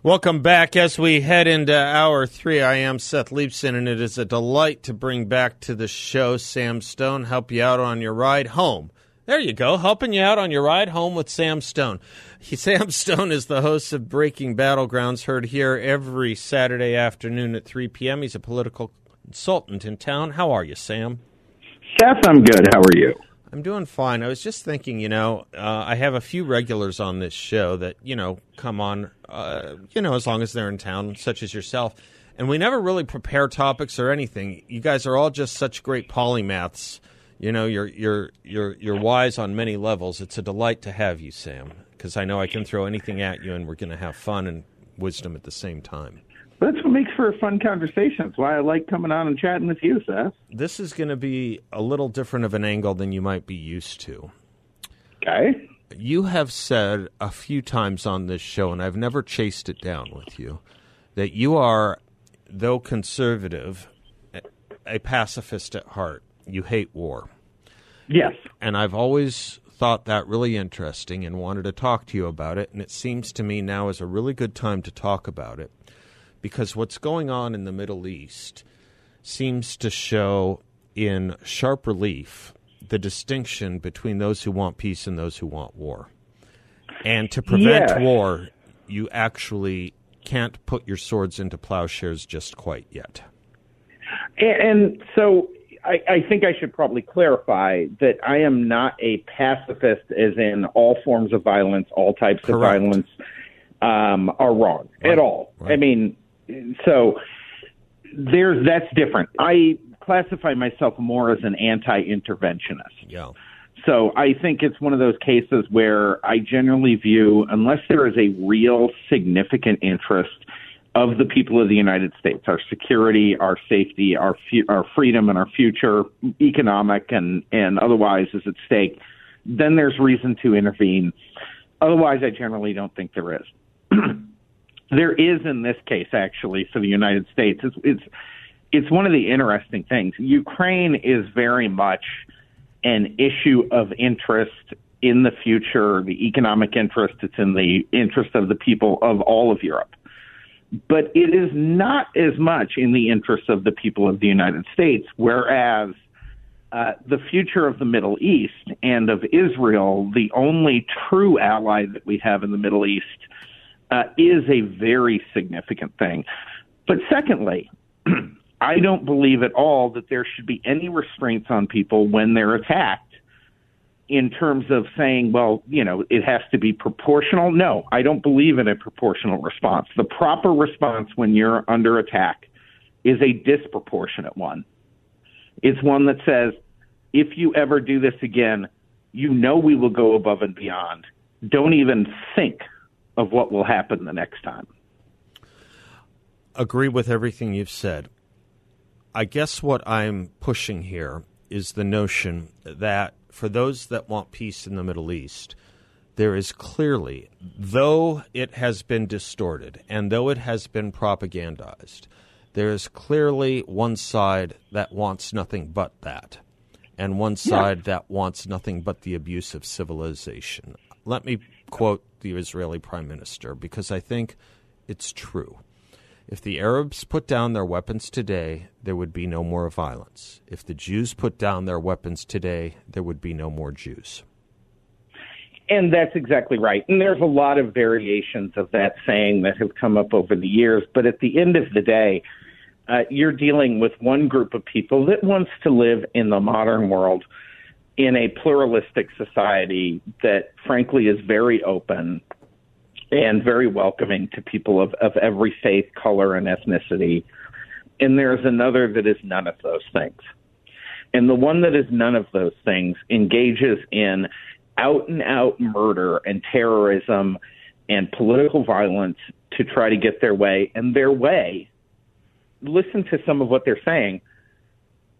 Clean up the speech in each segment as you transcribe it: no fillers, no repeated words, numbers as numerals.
Welcome back. As we head into hour three, I am Seth Leapson, and it is a delight to bring back to the show Sam Stone, help you out on your ride home. There you go, helping you out on your ride home with Sam Stone. Sam Stone is the host of Breaking Battlegrounds, heard here every Saturday afternoon at 3 p.m. He's a political consultant in town. How are you, Sam? Seth, I'm good. How are you? I'm doing fine. I was just thinking, I have a few regulars on this show that, come on, as long as they're in town, such as yourself. And we never really prepare topics or anything. You guys are all just such great polymaths. You're wise on many levels. It's a delight to have you, Sam, because I know I can throw anything at you and we're going to have fun and wisdom at the same time. That's what makes for a fun conversation. That's why I like coming on and chatting with you, Seth. This is going to be a little different of an angle than you might be used to. Okay. You have said a few times on this show, and I've never chased it down with you, that you are, though conservative, a pacifist at heart. You hate war. Yes. And I've always thought that really interesting and wanted to talk to you about it, and it seems to me now is a really good time to talk about it. Because what's going on in the Middle East seems to show in sharp relief the distinction between those who want peace and those who want war. And to prevent war, you actually can't put your swords into plowshares just quite yet. And so I think I should probably clarify that I am not a pacifist, as in all forms of violence, all types Correct. Of violence are wrong right. at all. Right. I mean... So that's different. I classify myself more as an anti-interventionist. Yeah. So I think it's one of those cases where I generally view, unless there is a real significant interest of the people of the United States, our security, our safety, our freedom, and our future, economic and otherwise, is at stake, then there's reason to intervene. Otherwise, I generally don't think there is. There is in this case, actually, for the United States. It's one of the interesting things. Ukraine is very much an issue of interest in the future, the economic interest. It's in the interest of the people of all of Europe. But it is not as much in the interest of the people of the United States, whereas the future of the Middle East and of Israel, the only true ally that we have in the Middle East, is a very significant thing. But secondly, I don't believe at all that there should be any restraints on people when they're attacked in terms of saying, well, it has to be proportional. No, I don't believe in a proportional response. The proper response when you're under attack is a disproportionate one. It's one that says, if you ever do this again, we will go above and beyond. Don't even think of what will happen the next time. Agree with everything you've said. I guess what I'm pushing here is the notion that for those that want peace in the Middle East, there is clearly, though it has been distorted and though it has been propagandized, there is clearly one side that wants nothing but that, and one side that wants nothing but the abuse of civilization. Let me quote the Israeli prime minister, because I think it's true. If the Arabs put down their weapons today, there would be no more violence. If the Jews put down their weapons today, there would be no more Jews. And that's exactly right. And there's a lot of variations of that saying that have come up over the years. But at the end of the day, you're dealing with one group of people that wants to live in the modern world in a pluralistic society that, frankly, is very open and very welcoming to people of every faith, color, and ethnicity. And there's another that is none of those things. And the one that is none of those things engages in out-and-out murder and terrorism and political violence to try to get their way. And their way, listen to some of what they're saying.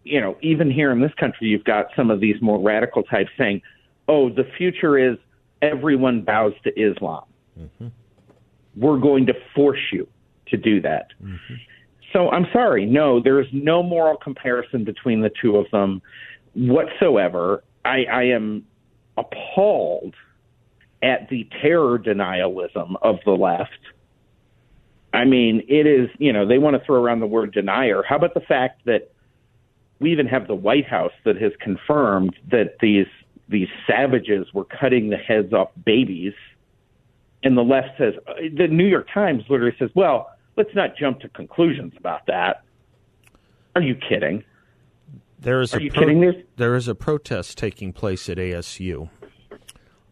You know, even here in this country, you've got some of these more radical types saying, oh, the future is everyone bows to Islam. Mm-hmm. We're going to force you to do that. Mm-hmm. So I'm sorry. No, there is no moral comparison between the two of them whatsoever. I am appalled at the terror denialism of the left. I mean, it is, you know, they want to throw around the word denier. How about the fact that we even have the White House that has confirmed that these savages were cutting the heads off babies, and the left says, the New York Times literally says, well, let's not jump to conclusions about that. Are you kidding? There is a protest taking place at ASU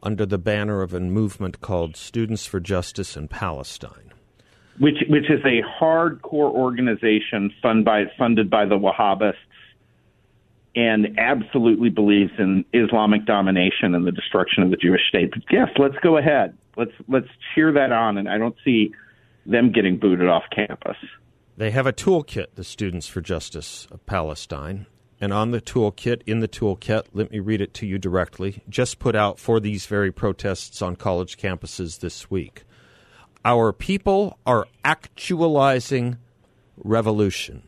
under the banner of a movement called Students for Justice in Palestine, which is a hardcore organization funded by the Wahhabists and absolutely believes in Islamic domination and the destruction of the Jewish state. But yes, let's go ahead. Let's cheer that on, and I don't see them getting booted off campus. They have a toolkit, the Students for Justice of Palestine. And on the toolkit, let me read it to you directly, just put out for these very protests on college campuses this week. Our people are actualizing revolution.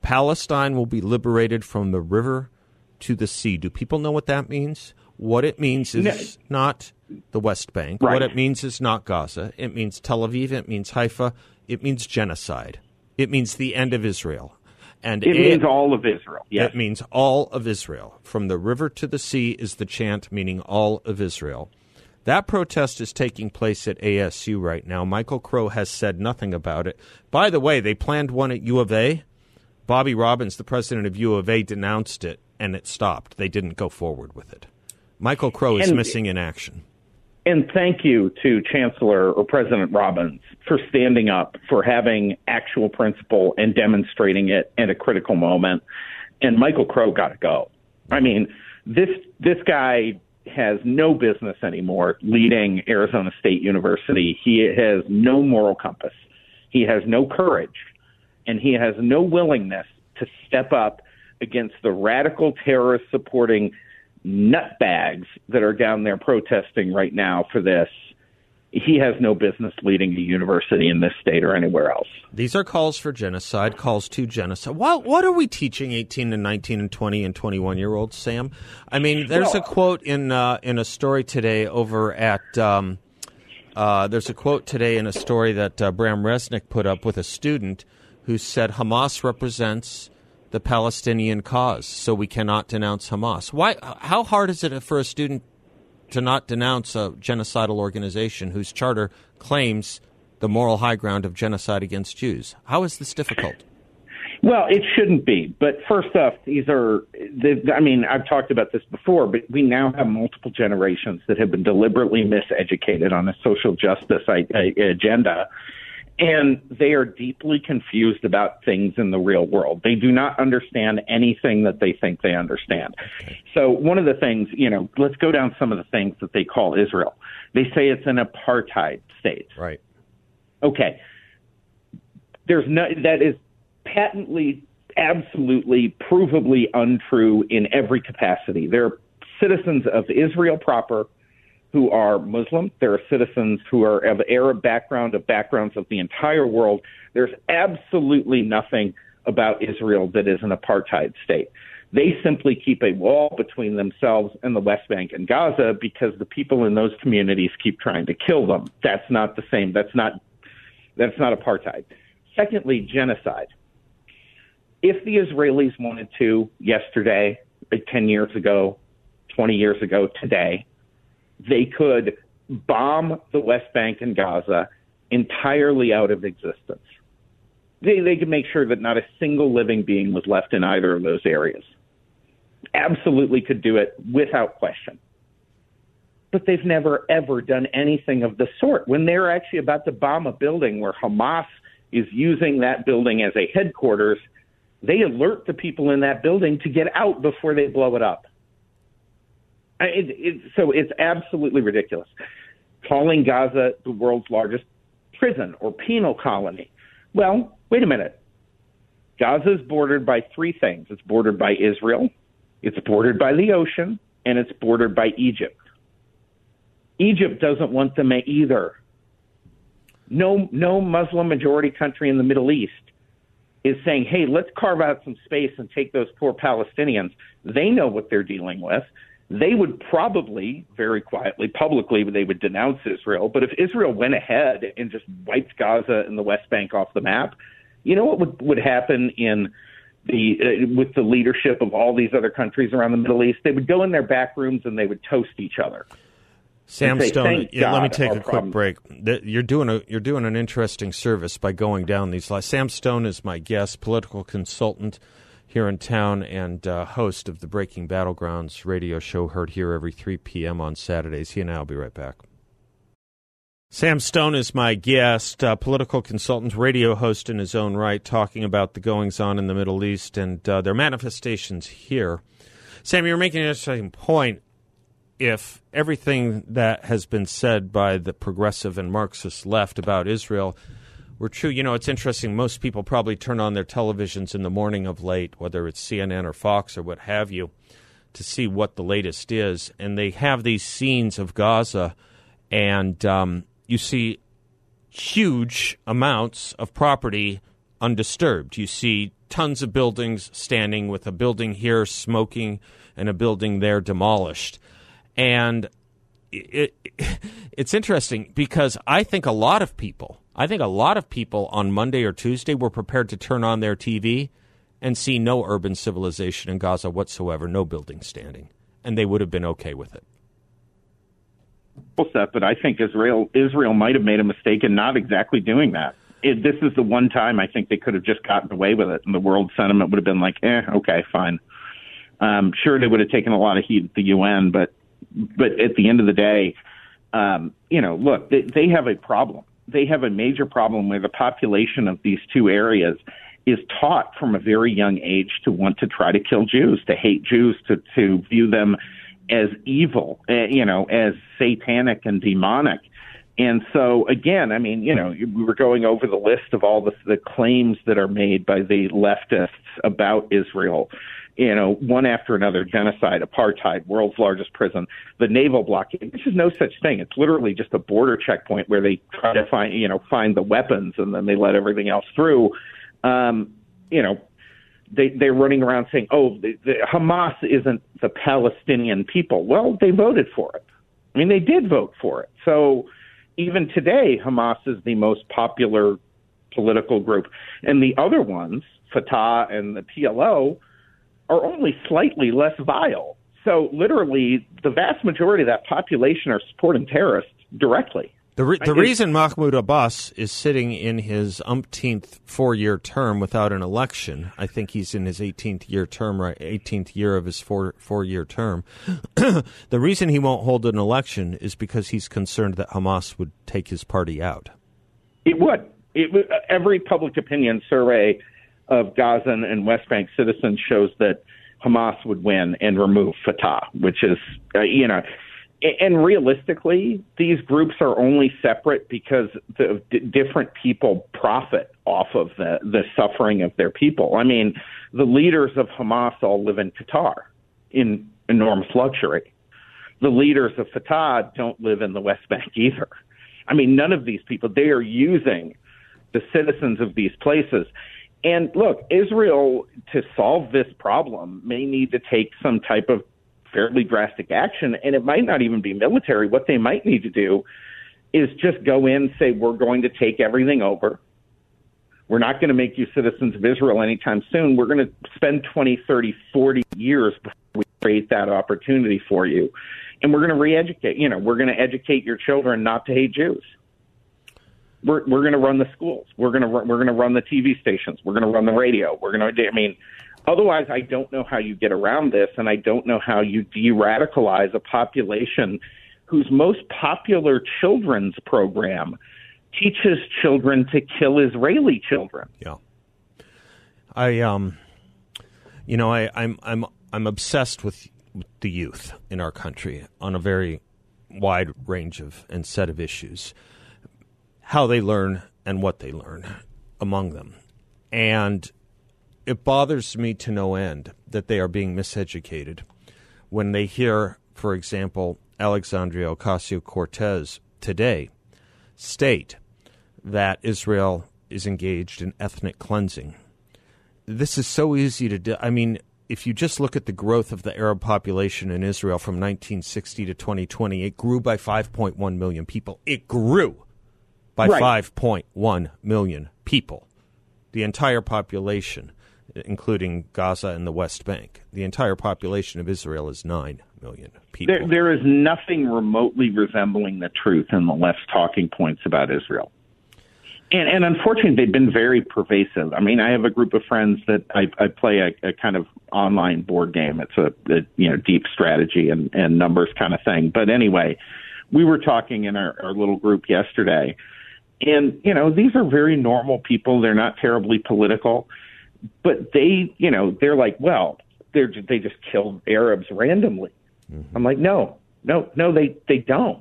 Palestine will be liberated from the river to the sea. Do people know what that means? What it means is not the West Bank. Right. What it means is not Gaza. It means Tel Aviv. It means Haifa. It means genocide. It means the end of Israel. And it means all of Israel. Yes. It means all of Israel. From the river to the sea is the chant, meaning all of Israel. That protest is taking place at ASU right now. Michael Crow has said nothing about it. By the way, they planned one at U of A. Bobby Robbins, the president of U of A, denounced it, and it stopped. They didn't go forward with it. Michael Crow is missing in action. And thank you to Chancellor or President Robbins for standing up, for having actual principle and demonstrating it at a critical moment. And Michael Crow got to go. I mean, this guy has no business anymore leading Arizona State University. He has no moral compass. He has no courage. And he has no willingness to step up against the radical terrorist-supporting nutbags that are down there protesting right now for this. He has no business leading a university in this state or anywhere else. These are calls for genocide, calls to genocide. What are we teaching 18 and 19 and 20 and 21-year-olds, Sam? I mean, there's a quote in a story today over at there's a quote today in a story that Bram Resnick put up with a student who said Hamas represents the Palestinian cause, so we cannot denounce Hamas. Why? How hard is it for a student to not denounce a genocidal organization whose charter claims the moral high ground of genocide against Jews? How is this difficult? Well, it shouldn't be. But first off, I've talked about this before, but we now have multiple generations that have been deliberately miseducated on a social justice agenda. And they are deeply confused about things in the real world. They do not understand anything that they think they understand. So one of the things, you know, let's go down some of the things that they call Israel. They say it's an apartheid state. Right. Okay. That is patently, absolutely, provably untrue in every capacity. There are citizens of Israel proper who are Muslim. There are citizens who are of Arab background, of backgrounds of the entire world. There's absolutely nothing about Israel that is an apartheid state. They simply keep a wall between themselves and the West Bank and Gaza because the people in those communities keep trying to kill them. That's not the same. That's not apartheid. Secondly, genocide. If the Israelis wanted to yesterday, 10 years ago, 20 years ago, today, they could bomb the West Bank and Gaza entirely out of existence. They could make sure that not a single living being was left in either of those areas. Absolutely could do it without question. But they've never, ever done anything of the sort. When they're actually about to bomb a building where Hamas is using that building as a headquarters, they alert the people in that building to get out before they blow it up. So it's absolutely ridiculous. calling Gaza the world's largest prison or penal colony. Well, wait a minute. Gaza is bordered by three things. It's bordered by Israel, it's bordered by the ocean, and it's bordered by Egypt. Egypt doesn't want them either. No Muslim majority country in the Middle East is saying, hey, let's carve out some space and take those poor Palestinians. They know what they're dealing with. They would probably, very quietly, publicly, they would denounce Israel. But if Israel went ahead and just wiped Gaza and the West Bank off the map, you know what would happen in with the leadership of all these other countries around the Middle East? They would go in their back rooms and they would toast each other. Sam Stone, let me take a quick break. You're doing an interesting service by going down these lines. Sam Stone is my guest, political consultant here in town and host of the Breaking Battlegrounds radio show, heard here every 3 p.m. on Saturdays. He and I will be right back. Sam Stone is my guest, political consultant, radio host in his own right, talking about the goings-on in the Middle East and their manifestations here. Sam, you're making an interesting point. If everything that has been said by the progressive and Marxist left about Israel were true, you know, it's interesting. Most people probably turn on their televisions in the morning of late, whether it's CNN or Fox or what have you, to see what the latest is. And they have these scenes of Gaza, and you see huge amounts of property undisturbed. You see tons of buildings standing, with a building here smoking and a building there demolished. And it's interesting because I think a lot of people on Monday or Tuesday were prepared to turn on their TV and see no urban civilization in Gaza whatsoever, no building standing, and they would have been okay with it. Well, Seth, but I think Israel might have made a mistake in not exactly doing that. This is the one time I think they could have just gotten away with it, and the world sentiment would have been like, okay, fine. Sure, they would have taken a lot of heat at the UN, but at the end of the day, look, they have a problem. They have a major problem where the population of these two areas is taught from a very young age to want to try to kill Jews, to hate Jews, to view them as evil, as satanic and demonic. And so, again, I mean, we were going over the list of all the claims that are made by the leftists about Israel. One after another: genocide, apartheid, world's largest prison, the naval blockade. This is no such thing. It's literally just a border checkpoint where they try to find the weapons, and then they let everything else through. They're running around saying, oh, the Hamas isn't the Palestinian people. Well, they voted for it. I mean, they did vote for it. So even today, Hamas is the most popular political group. And the other ones, Fatah and the PLO, are only slightly less vile. So literally, the vast majority of that population are supporting terrorists directly. The reason Mahmoud Abbas is sitting in his umpteenth four-year term without an election, I think he's in his 18th year of his four-year term, the reason he won't hold an election is because he's concerned that Hamas would take his party out. It would. Every public opinion survey of Gaza and West Bank citizens shows that Hamas would win and remove Fatah, which is, and realistically, these groups are only separate because the different people profit off of the suffering of their people. I mean, the leaders of Hamas all live in Qatar in enormous luxury. The leaders of Fatah don't live in the West Bank either. I mean, none of these people, they are using the citizens of these places. And look, Israel, to solve this problem, may need to take some type of fairly drastic action, and it might not even be military. What they might need to do is just go in and say, we're going to take everything over. We're not going to make you citizens of Israel anytime soon. We're going to spend 20, 30, 40 years before we create that opportunity for you. And we're going to re-educate. We're going to educate your children not to hate Jews. We're going to run the schools. We're going to run the TV stations. We're going to run the radio. Otherwise, I don't know how you get around this, and I don't know how you de-radicalize a population whose most popular children's program teaches children to kill Israeli children. Yeah, I'm obsessed with the youth in our country on a very wide range of and set of issues, how they learn and what they learn among them. And it bothers me to no end that they are being miseducated when they hear, for example, Alexandria Ocasio-Cortez today state that Israel is engaged in ethnic cleansing. This is so easy to do. I mean, if you just look at the growth of the Arab population in Israel from 1960 to 2020, it grew by 5.1 million people. It grew by 5.1 million people. The entire population, including Gaza and the West Bank, the entire population of Israel is 9 million people. There is nothing remotely resembling the truth in the left's talking points about Israel. And unfortunately, they've been very pervasive. I mean, I have a group of friends that I play a kind of online board game. It's a you know, deep strategy and numbers kind of thing. But anyway, we were talking in our little group yesterday. And, you know, these are very normal people. They're not terribly political. But they, you know, they're like, well, they just killed Arabs randomly. Mm-hmm. I'm like, no, they don't.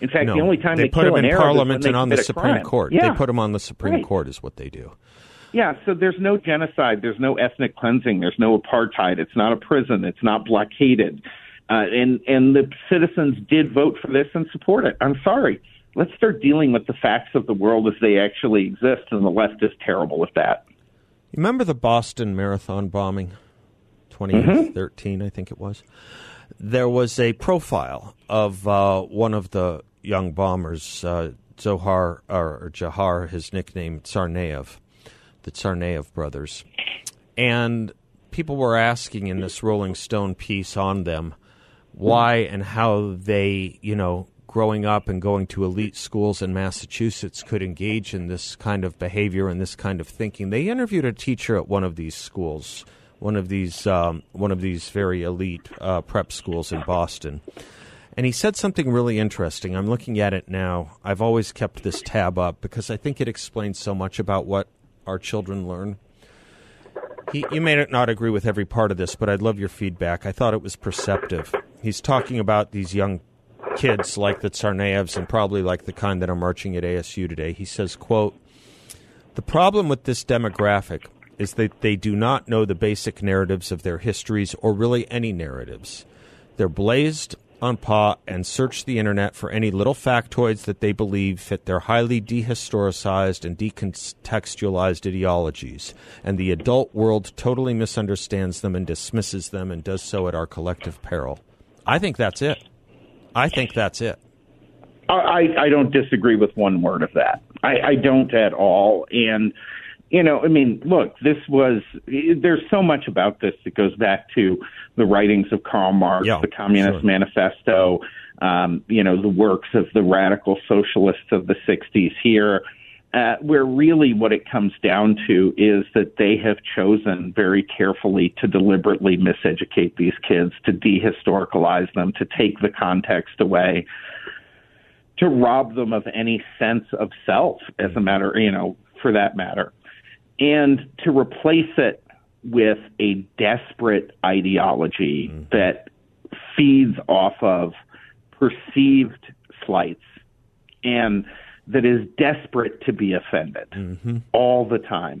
In fact, the only time they put them in Parliament and on the Supreme Court. Yeah. They put them on the Supreme Court is what they do. Yeah, so there's no genocide. There's no ethnic cleansing. There's no apartheid. It's not a prison. It's not blockaded. And the citizens did vote for this and support it. I'm sorry. Let's start dealing with the facts of the world as they actually exist, and the left is terrible at that. Remember the Boston Marathon bombing, 2013, I think it was? There was a profile of one of the young bombers, Dzhokhar, his nickname, Tsarnaev, the Tsarnaev brothers. And people were asking in this Rolling Stone piece on them why and how they, you know, growing up and going to elite schools in Massachusetts could engage in this kind of behavior and this kind of thinking. They interviewed a teacher at one of these schools, one of these very elite prep schools in Boston. And he said something really interesting. I'm looking at it now. I've always kept this tab up because I think it explains so much about what our children learn. You may not agree with every part of this, but I'd love your feedback. I thought it was perceptive. He's talking about these young kids like the Tsarnaevs and probably like the kind that are marching at ASU today. He says, quote, "The problem with this demographic is that they do not know the basic narratives of their histories or really any narratives. They're blazed on paw and search the internet for any little factoids that they believe fit their highly dehistoricized and decontextualized ideologies. And the adult world totally misunderstands them and dismisses them and does so at our collective peril." I think that's it. I don't disagree with one word of that. I don't at all. And, you know, I mean, look, there's so much about this that goes back to the writings of Karl Marx, the Communist Manifesto, you know, the works of the radical socialists of the 60s here, where really what it comes down to is that they have chosen very carefully to deliberately miseducate these kids, to dehistoricalize them, to take the context away, to rob them of any sense of self, as a matter, you know, for that matter, and to replace it with a desperate ideology that feeds off of perceived slights and that is desperate to be offended all the time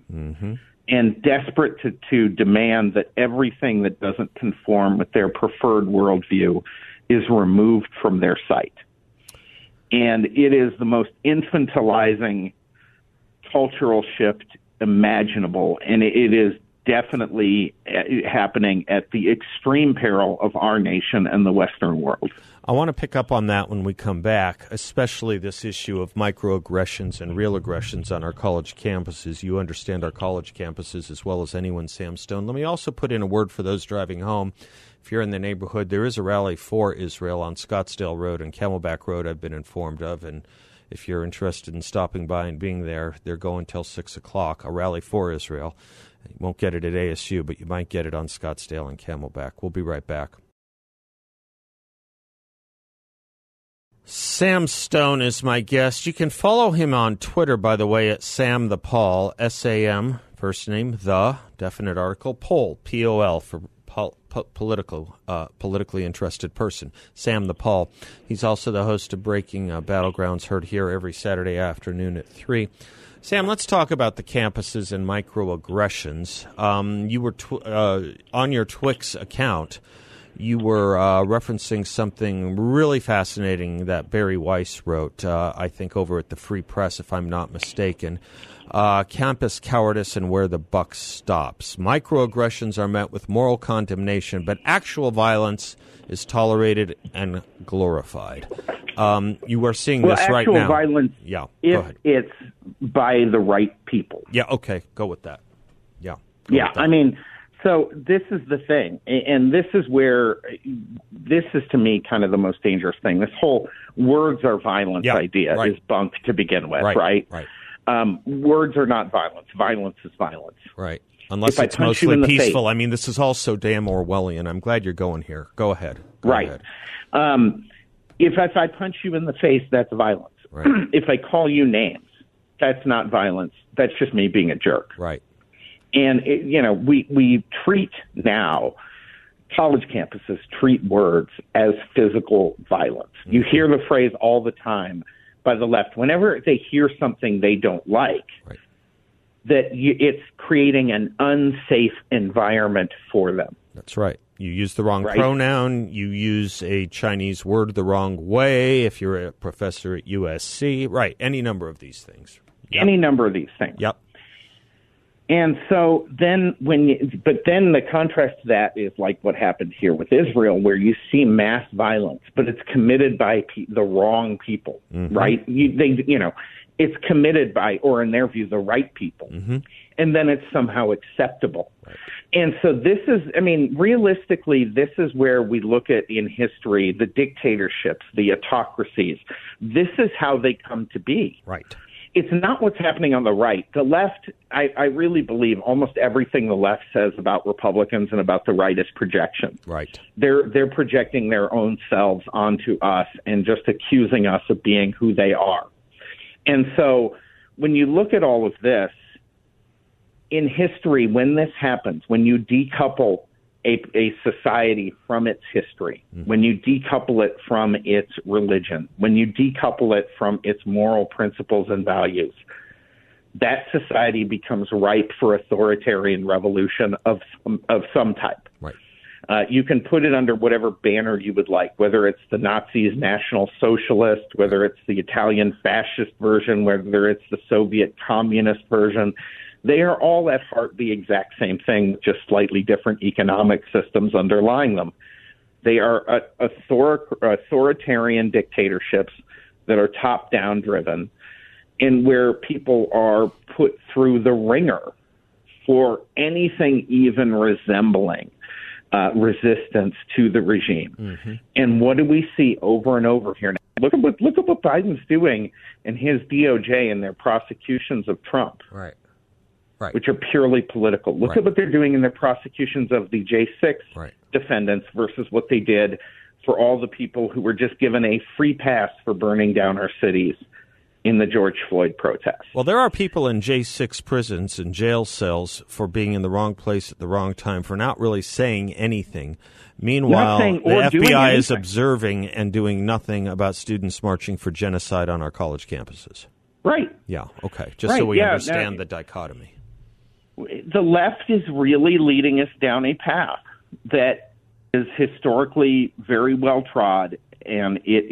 and desperate to demand that everything that doesn't conform with their preferred worldview is removed from their sight. And it is the most infantilizing cultural shift imaginable, and it is definitely happening at the extreme peril of our nation and the Western world. I want to pick up on that when we come back, especially this issue of microaggressions and real aggressions on our college campuses. You understand our college campuses as well as anyone, Sam Stone. Let me also put in a word for those driving home. If you're in the neighborhood, there is a rally for Israel on Scottsdale Road and Camelback Road, I've been informed of, and if you're interested in stopping by and being there, they're going till 6 o'clock, a rally for Israel. You won't get it at ASU, but you might get it on Scottsdale and Camelback. We'll be right back. Sam Stone is my guest. You can follow him on Twitter, by the way, at Sam the Paul, S-A-M, first name, the, definite article, Pol, P-O-L, for politically interested person, Sam the Paul. He's also the host of Breaking Battlegrounds, heard here every Saturday afternoon at 3. Sam, let's talk about the campuses and microaggressions. You were on your Twix account. You were referencing something really fascinating that Bari Weiss wrote, I think, over at the Free Press, if I'm not mistaken. Campus cowardice and where the buck stops. Microaggressions are met with moral condemnation, but actual violence is tolerated and glorified. You are seeing this right now. Actual violence, yeah, if it's by the right people. Yeah, okay, go with that. Yeah. Yeah, I mean... So this is the thing, and this is where this is, to me, kind of the most dangerous thing. This whole words are violence idea is bunk to begin with, right? Words are not violence. Violence is violence. Right. Unless if it's mostly peaceful. Face, I mean, this is all so damn Orwellian. I'm glad you're going here. Go ahead. Go ahead. If I punch you in the face, that's violence. Right. If I call you names, that's not violence. That's just me being a jerk. Right. And, we treat now, college campuses treat words as physical violence. Mm-hmm. You hear the phrase all the time by the left. Whenever they hear something they don't like, it's creating an unsafe environment for them. That's right. You use the wrong pronoun. You use a Chinese word the wrong way if you're a professor at USC. Right. Any number of these things. Yep. Yep. And so then but then the contrast to that is like what happened here with Israel, where you see mass violence, but it's committed by the wrong people, right? It's committed by, or in their view, the right people. Mm-hmm. And then it's somehow acceptable. Right. And so this is, realistically, this is where we look at in history, the dictatorships, the autocracies. This is how they come to be. Right. It's not what's happening on the right. The left, I really believe almost everything the left says about Republicans and about the right is projection. Right. They're projecting their own selves onto us and just accusing us of being who they are. And so when you look at all of this, in history, when this happens, when you decouple a society from its history, when you decouple it from its religion, when you decouple it from its moral principles and values, that society becomes ripe for authoritarian revolution of some type. Right. You can put it under whatever banner you would like, whether it's the Nazis' National Socialist, whether it's the Italian fascist version, whether it's the Soviet communist version. They are all at heart the exact same thing, just slightly different economic systems underlying them. They are authoritarian dictatorships that are top-down driven and where people are put through the ringer for anything even resembling resistance to the regime. Mm-hmm. And what do we see over and over here now? Look at what Biden's doing in his DOJ and their prosecutions of Trump. Right. Right. Which are purely political. Look at what they're doing in their prosecutions of the J6 defendants versus what they did for all the people who were just given a free pass for burning down our cities in the George Floyd protests. Well, there are people in J6 prisons and jail cells for being in the wrong place at the wrong time, for not really saying anything. Meanwhile, the FBI is observing and doing nothing about students marching for genocide on our college campuses. Right. Yeah, okay. Just so we understand the dichotomy. The left is really leading us down a path that is historically very well trod, and it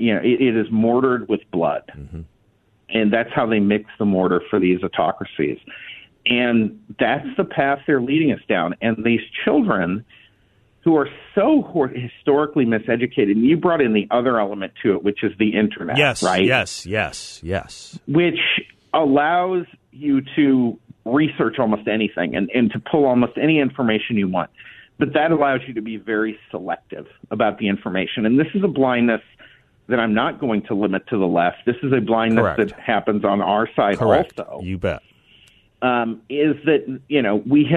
is mortared with blood. Mm-hmm. And that's how they mix the mortar for these autocracies. And that's the path they're leading us down. And these children who are so historically miseducated, and you brought in the other element to it, which is the internet, right? Yes. Which allows you to research almost anything and to pull almost any information you want. But that allows you to be very selective about the information. And this is a blindness that I'm not going to limit to the left. This is a blindness that happens on our side also. You bet. Is that, we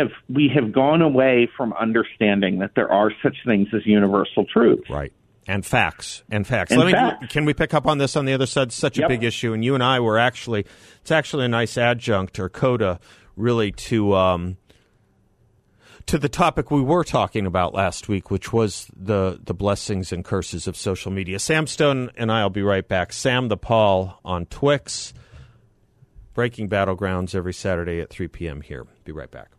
have gone away from understanding that there are such things as universal truth. Right. And facts. Can we pick up on this on the other side? It's such a big issue. And you and I were it's actually a nice adjunct or coda really to the topic we were talking about last week, which was the blessings and curses of social media. Sam Stone and I will be right back. Sam the Paul on Twix. Breaking Battlegrounds every Saturday at 3 p.m. here. Be right back.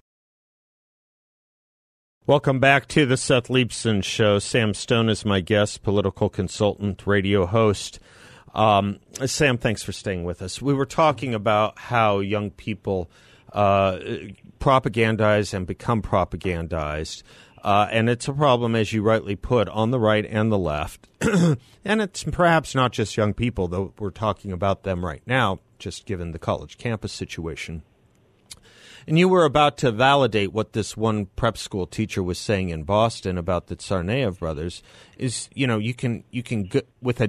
Welcome back to the Seth Leapson Show. Sam Stone is my guest, political consultant, radio host. Sam, thanks for staying with us. We were talking about how young people propagandize and become propagandized. And it's a problem, as you rightly put, on the right and the left. And it's perhaps not just young people, though we're talking about them right now, just given the college campus situation. And you were about to validate what this one prep school teacher was saying in Boston about the Tsarnaev brothers. Is, you know, you can go, with a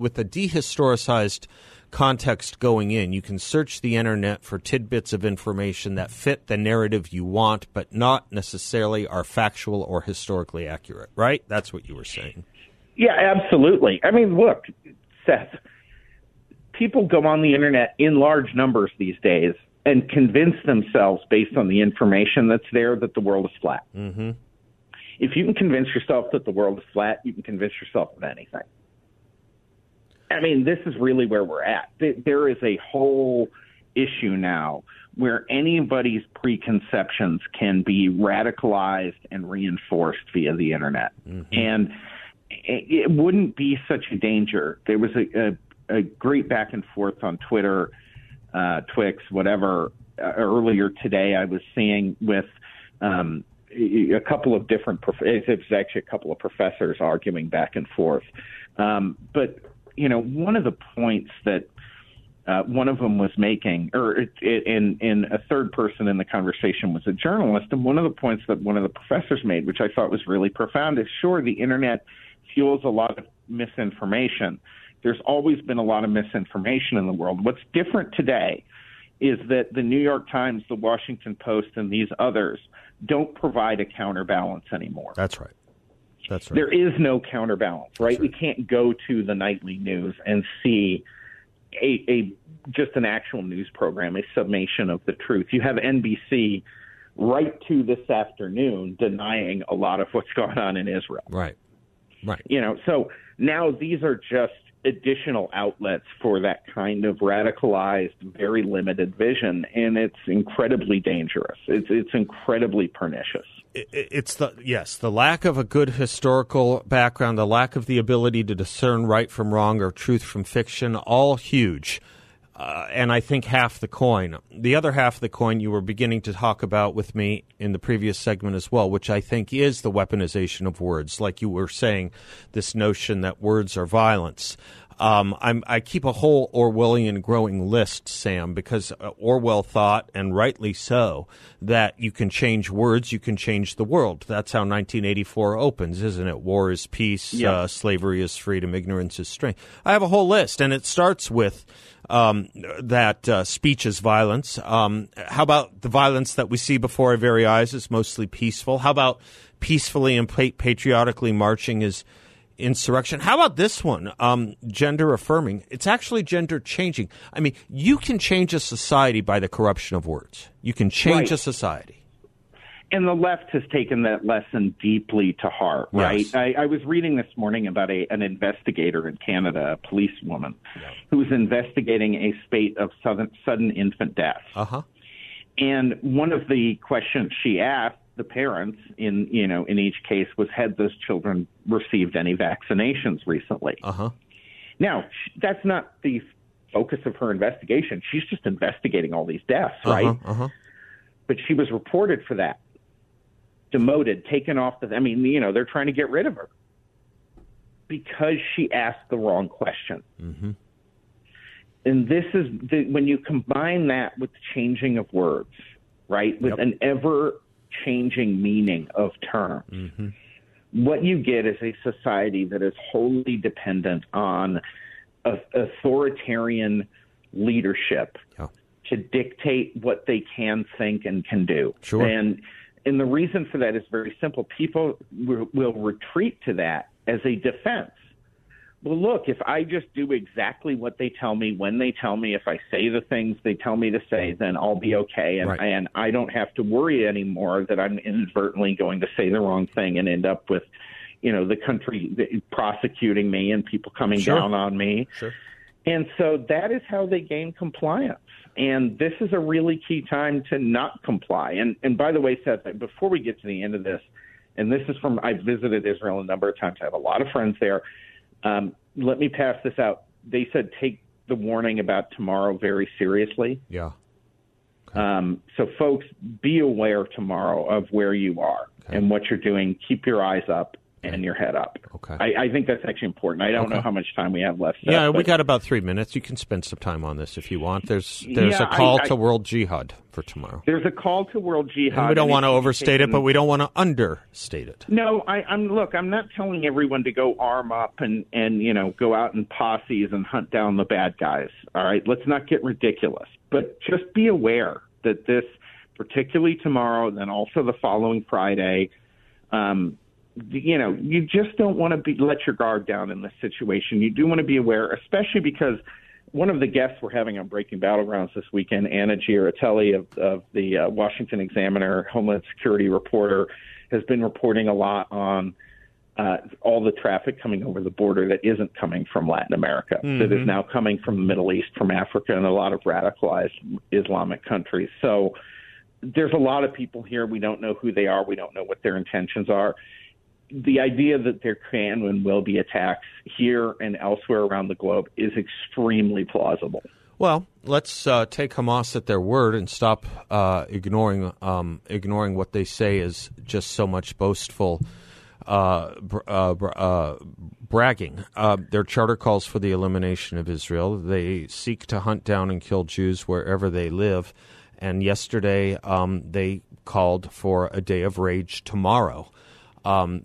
dehistoricized context going in, you can search the internet for tidbits of information that fit the narrative you want, but not necessarily are factual or historically accurate. Right? That's what you were saying. Yeah, absolutely. I mean, look, Seth, people go on the internet in large numbers these days and convince themselves, based on the information that's there, that the world is flat. Mm-hmm. If you can convince yourself that the world is flat, you can convince yourself of anything. I mean, this is really where we're at. There is a whole issue now where anybody's preconceptions can be radicalized and reinforced via the internet. Mm-hmm. And it wouldn't be such a danger. There was a great back and forth on Twitter, Twix, whatever, earlier today I was seeing with a couple of different it was actually a couple of professors arguing back and forth. But, you know, one of the points that one of them was making, or in a third person in the conversation was a journalist, and one of the points that one of the professors made, which I thought was really profound, is sure, the internet fuels a lot of misinformation. There's always been a lot of misinformation in the world. What's different today is that the New York Times, the Washington Post, and these others don't provide a counterbalance anymore. That's right. That's right. There is no counterbalance, right? Right. We can't go to the nightly news and see just an actual news program, a summation of the truth. You have NBC right to this afternoon denying a lot of what's going on in Israel. Right. Right. You know, so now these are just additional outlets for that kind of radicalized, very limited vision, and it's incredibly dangerous. It's incredibly pernicious. It's the lack of a good historical background, the lack of the ability to discern right from wrong or truth from fiction, all huge. And I think half the coin. The other half of the coin you were beginning to talk about with me in the previous segment as well, which I think is the weaponization of words. Like you were saying, this notion that words are violence. I keep a whole Orwellian growing list, Sam, because Orwell thought, and rightly so, that you can change words, you can change the world. That's how 1984 opens, isn't it? War is peace, yeah. Slavery is freedom, ignorance is strength. I have a whole list, and it starts with that speech is violence. How about the violence that we see before our very eyes is mostly peaceful? How about peacefully and patriotically marching is insurrection? How about this one? Gender affirming. It's actually gender changing. I mean, you can change a society by the corruption of words. You can change a society. And the left has taken that lesson deeply to heart, right? Yes. I was reading this morning about an investigator in Canada, a policewoman, who was investigating a spate of sudden infant deaths. Uh-huh. And one of the questions she asked the parents in each case was, had those children received any vaccinations recently? Uh-huh. Now, that's not the focus of her investigation. She's just investigating all these deaths, right? Uh-huh. But she was reported for that. Demoted, taken off the – I mean, you know, they're trying to get rid of her because she asked the wrong question. Mm-hmm. And this is – when you combine that with the changing of words, right, with an ever-changing meaning of terms, mm-hmm. what you get is a society that is wholly dependent on authoritarian leadership to dictate what they can think and can do. Sure. And the reason for that is very simple. People will retreat to that as a defense well, look, if I just do exactly what they tell me, when they tell me, if I say the things they tell me to say, then I'll be okay. And, and I don't have to worry anymore that I'm inadvertently going to say the wrong thing and end up with, you know, the country prosecuting me and people coming down on me. And so that is how they gain compliance. And this is a really key time to not comply. And by the way, Seth, before we get to the end of this, and this is from, I've visited Israel a number of times. I have a lot of friends there. Let me pass this out. They said take the warning about tomorrow very seriously. Okay. So, folks, be aware tomorrow of where you are and what you're doing. Keep your eyes up and your head up. I think that's actually important. I don't know how much time we have left. But we got about 3 minutes. You can spend some time on this if you want. There's a call to world jihad for tomorrow. There's a call to world jihad. And we don't want to overstate it, but we don't want to understate it. No, Look, I'm not telling everyone to go arm up and you know, go out in posses and hunt down the bad guys. All right? Let's not get ridiculous. But just be aware that this, particularly tomorrow and then also the following Friday, you know, you just don't want to let your guard down in this situation. You do want to be aware, especially because one of the guests we're having on Breaking Battlegrounds this weekend, Anna Giretelli of the Washington Examiner, Homeland Security reporter, has been reporting a lot on all the traffic coming over the border that isn't coming from Latin America, that is now coming from the Middle East, from Africa, and a lot of radicalized Islamic countries. So there's a lot of people here. We don't know who they are. We don't know what their intentions are. The idea that there can and will be attacks here and elsewhere around the globe is extremely plausible. Well, let's take Hamas at their word and stop ignoring what they say is just so much boastful bragging. Their charter calls for the elimination of Israel. They seek to hunt down and kill Jews wherever they live. And yesterday they called for a day of rage tomorrow.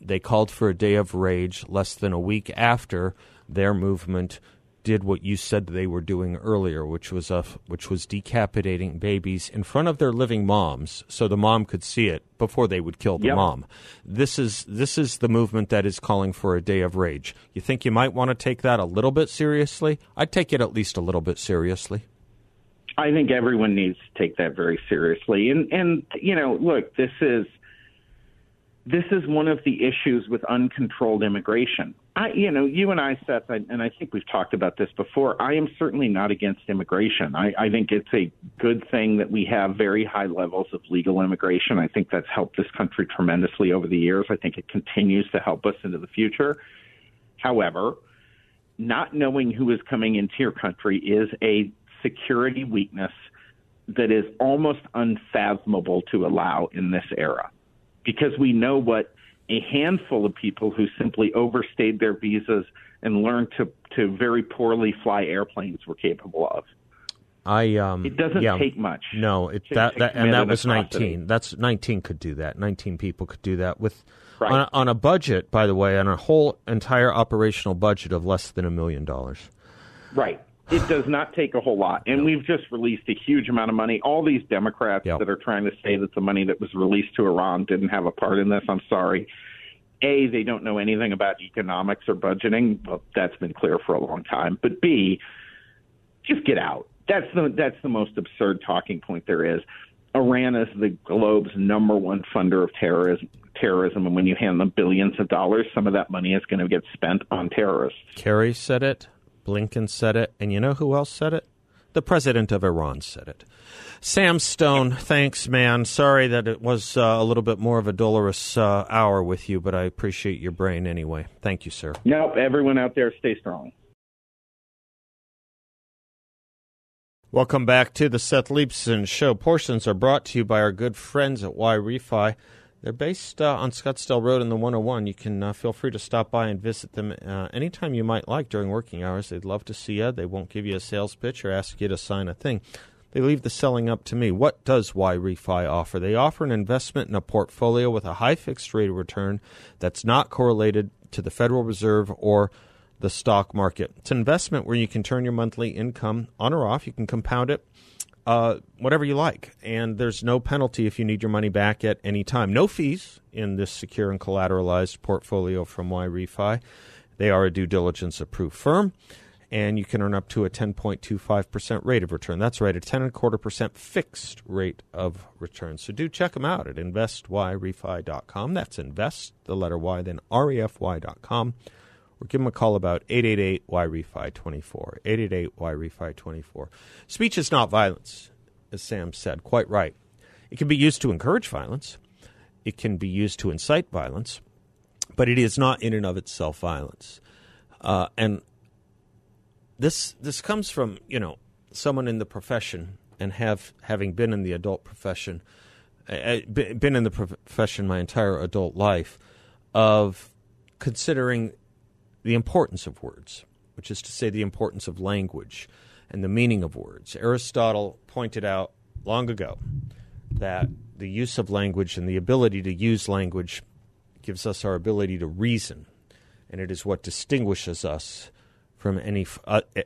They called for a day of rage less than a week after their movement did what you said they were doing earlier, which was decapitating babies in front of their living moms so the mom could see it before they would kill the mom. This is the movement that is calling for a day of rage. You think you might want to take that a little bit seriously? I'd take it at least a little bit seriously. I think everyone needs to take that very seriously. And you know, look, this is one of the issues with uncontrolled immigration. You and I, Seth, and I think we've talked about this before, I am certainly not against immigration. I think it's a good thing that we have very high levels of legal immigration. I think that's helped this country tremendously over the years. I think it continues to help us into the future. However, not knowing who is coming into your country is a security weakness that is almost unfathomable to allow in this era. Because we know what a handful of people who simply overstayed their visas and learned to very poorly fly airplanes were capable of. It doesn't take much. No, that was 19. That's 19 could do that. 19 people could do that with on a budget, by the way, on a whole entire operational budget of less than $1 million. Right. It does not take a whole lot. And we've just released a huge amount of money. All these Democrats that are trying to say that the money that was released to Iran didn't have a part in this, I'm sorry. A, they don't know anything about economics or budgeting. Well, that's been clear for a long time. But B, just get out. That's the most absurd talking point there is. Iran is the globe's number one funder of terrorism, and when you hand them billions of dollars, some of that money is going to get spent on terrorists. Kerry said it. Lincoln said it, and you know who else said it? The president of Iran said it. Sam Stone, thanks, man. Sorry that it was a little bit more of a dolorous hour with you, but I appreciate your brain anyway. Thank you, sir. Nope, everyone out there, stay strong. Welcome back to the Seth Leapson Show. Portions are brought to you by our good friends at Y Refi. They're based on Scottsdale Road in the 101. You can feel free to stop by and visit them anytime you might like during working hours. They'd love to see you. They won't give you a sales pitch or ask you to sign a thing. They leave the selling up to me. What does Y Refi offer? They offer an investment in a portfolio with a high fixed rate of return that's not correlated to the Federal Reserve or the stock market. It's an investment where you can turn your monthly income on or off. You can compound it. Whatever you like, and there's no penalty if you need your money back at any time. No fees in this secure and collateralized portfolio from Y Refi. They are a due diligence approved firm, and you can earn up to a 10.25% rate of return. That's right, a 10.25% fixed rate of return. So do check them out at investyrefi.com. That's invest, the letter Y, then refy.com. Or give them a call about 888-Y-REFI-24, 888-Y-REFI-24. Speech is not violence, as Sam said, quite right. It can be used to encourage violence. It can be used to incite violence. But it is not in and of itself violence. And this comes from, you know, someone in the profession and having been in the adult profession, been in the profession my entire adult life, of considering the importance of words, which is to say the importance of language and the meaning of words. Aristotle pointed out long ago that the use of language and the ability to use language gives us our ability to reason, and it is what distinguishes us from any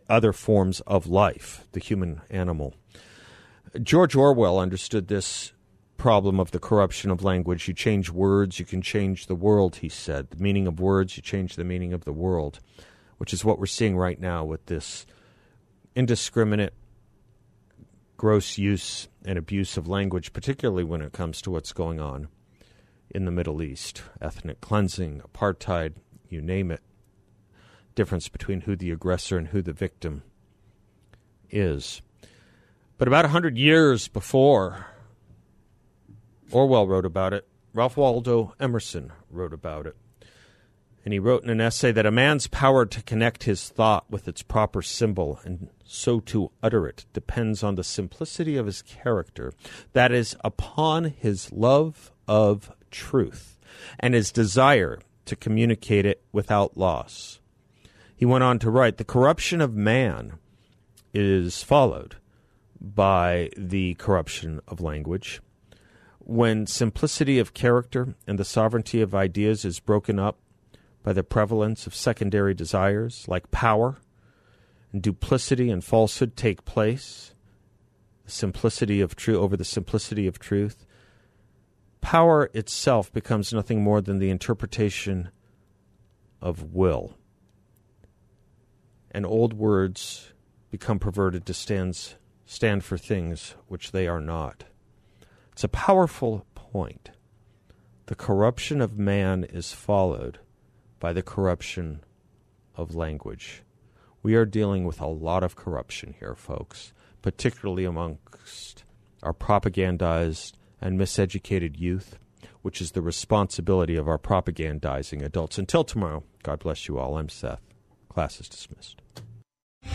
other forms of life, the human animal. George Orwell understood this problem of the corruption of language. You change words, you can change the world, he said. The meaning of words, you change the meaning of the world, which is what we're seeing right now with this indiscriminate, gross use and abuse of language, particularly when it comes to what's going on in the Middle East. Ethnic cleansing, apartheid, you name it. Difference between who the aggressor and who the victim is. But about 100 years before Orwell wrote about it, Ralph Waldo Emerson wrote about it. And he wrote in an essay that a man's power to connect his thought with its proper symbol and so to utter it depends on the simplicity of his character, that is, upon his love of truth and his desire to communicate it without loss. He went on to write, the corruption of man is followed by the corruption of language. When simplicity of character and the sovereignty of ideas is broken up by the prevalence of secondary desires like power, and duplicity and falsehood take place, the simplicity of truth over the simplicity of truth, power itself becomes nothing more than the interpretation of will. And old words become perverted to stand for things which they are not. It's a powerful point. The corruption of man is followed by the corruption of language. We are dealing with a lot of corruption here, folks, particularly amongst our propagandized and miseducated youth, which is the responsibility of our propagandizing adults. Until tomorrow, God bless you all. I'm Seth. Class is dismissed.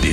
The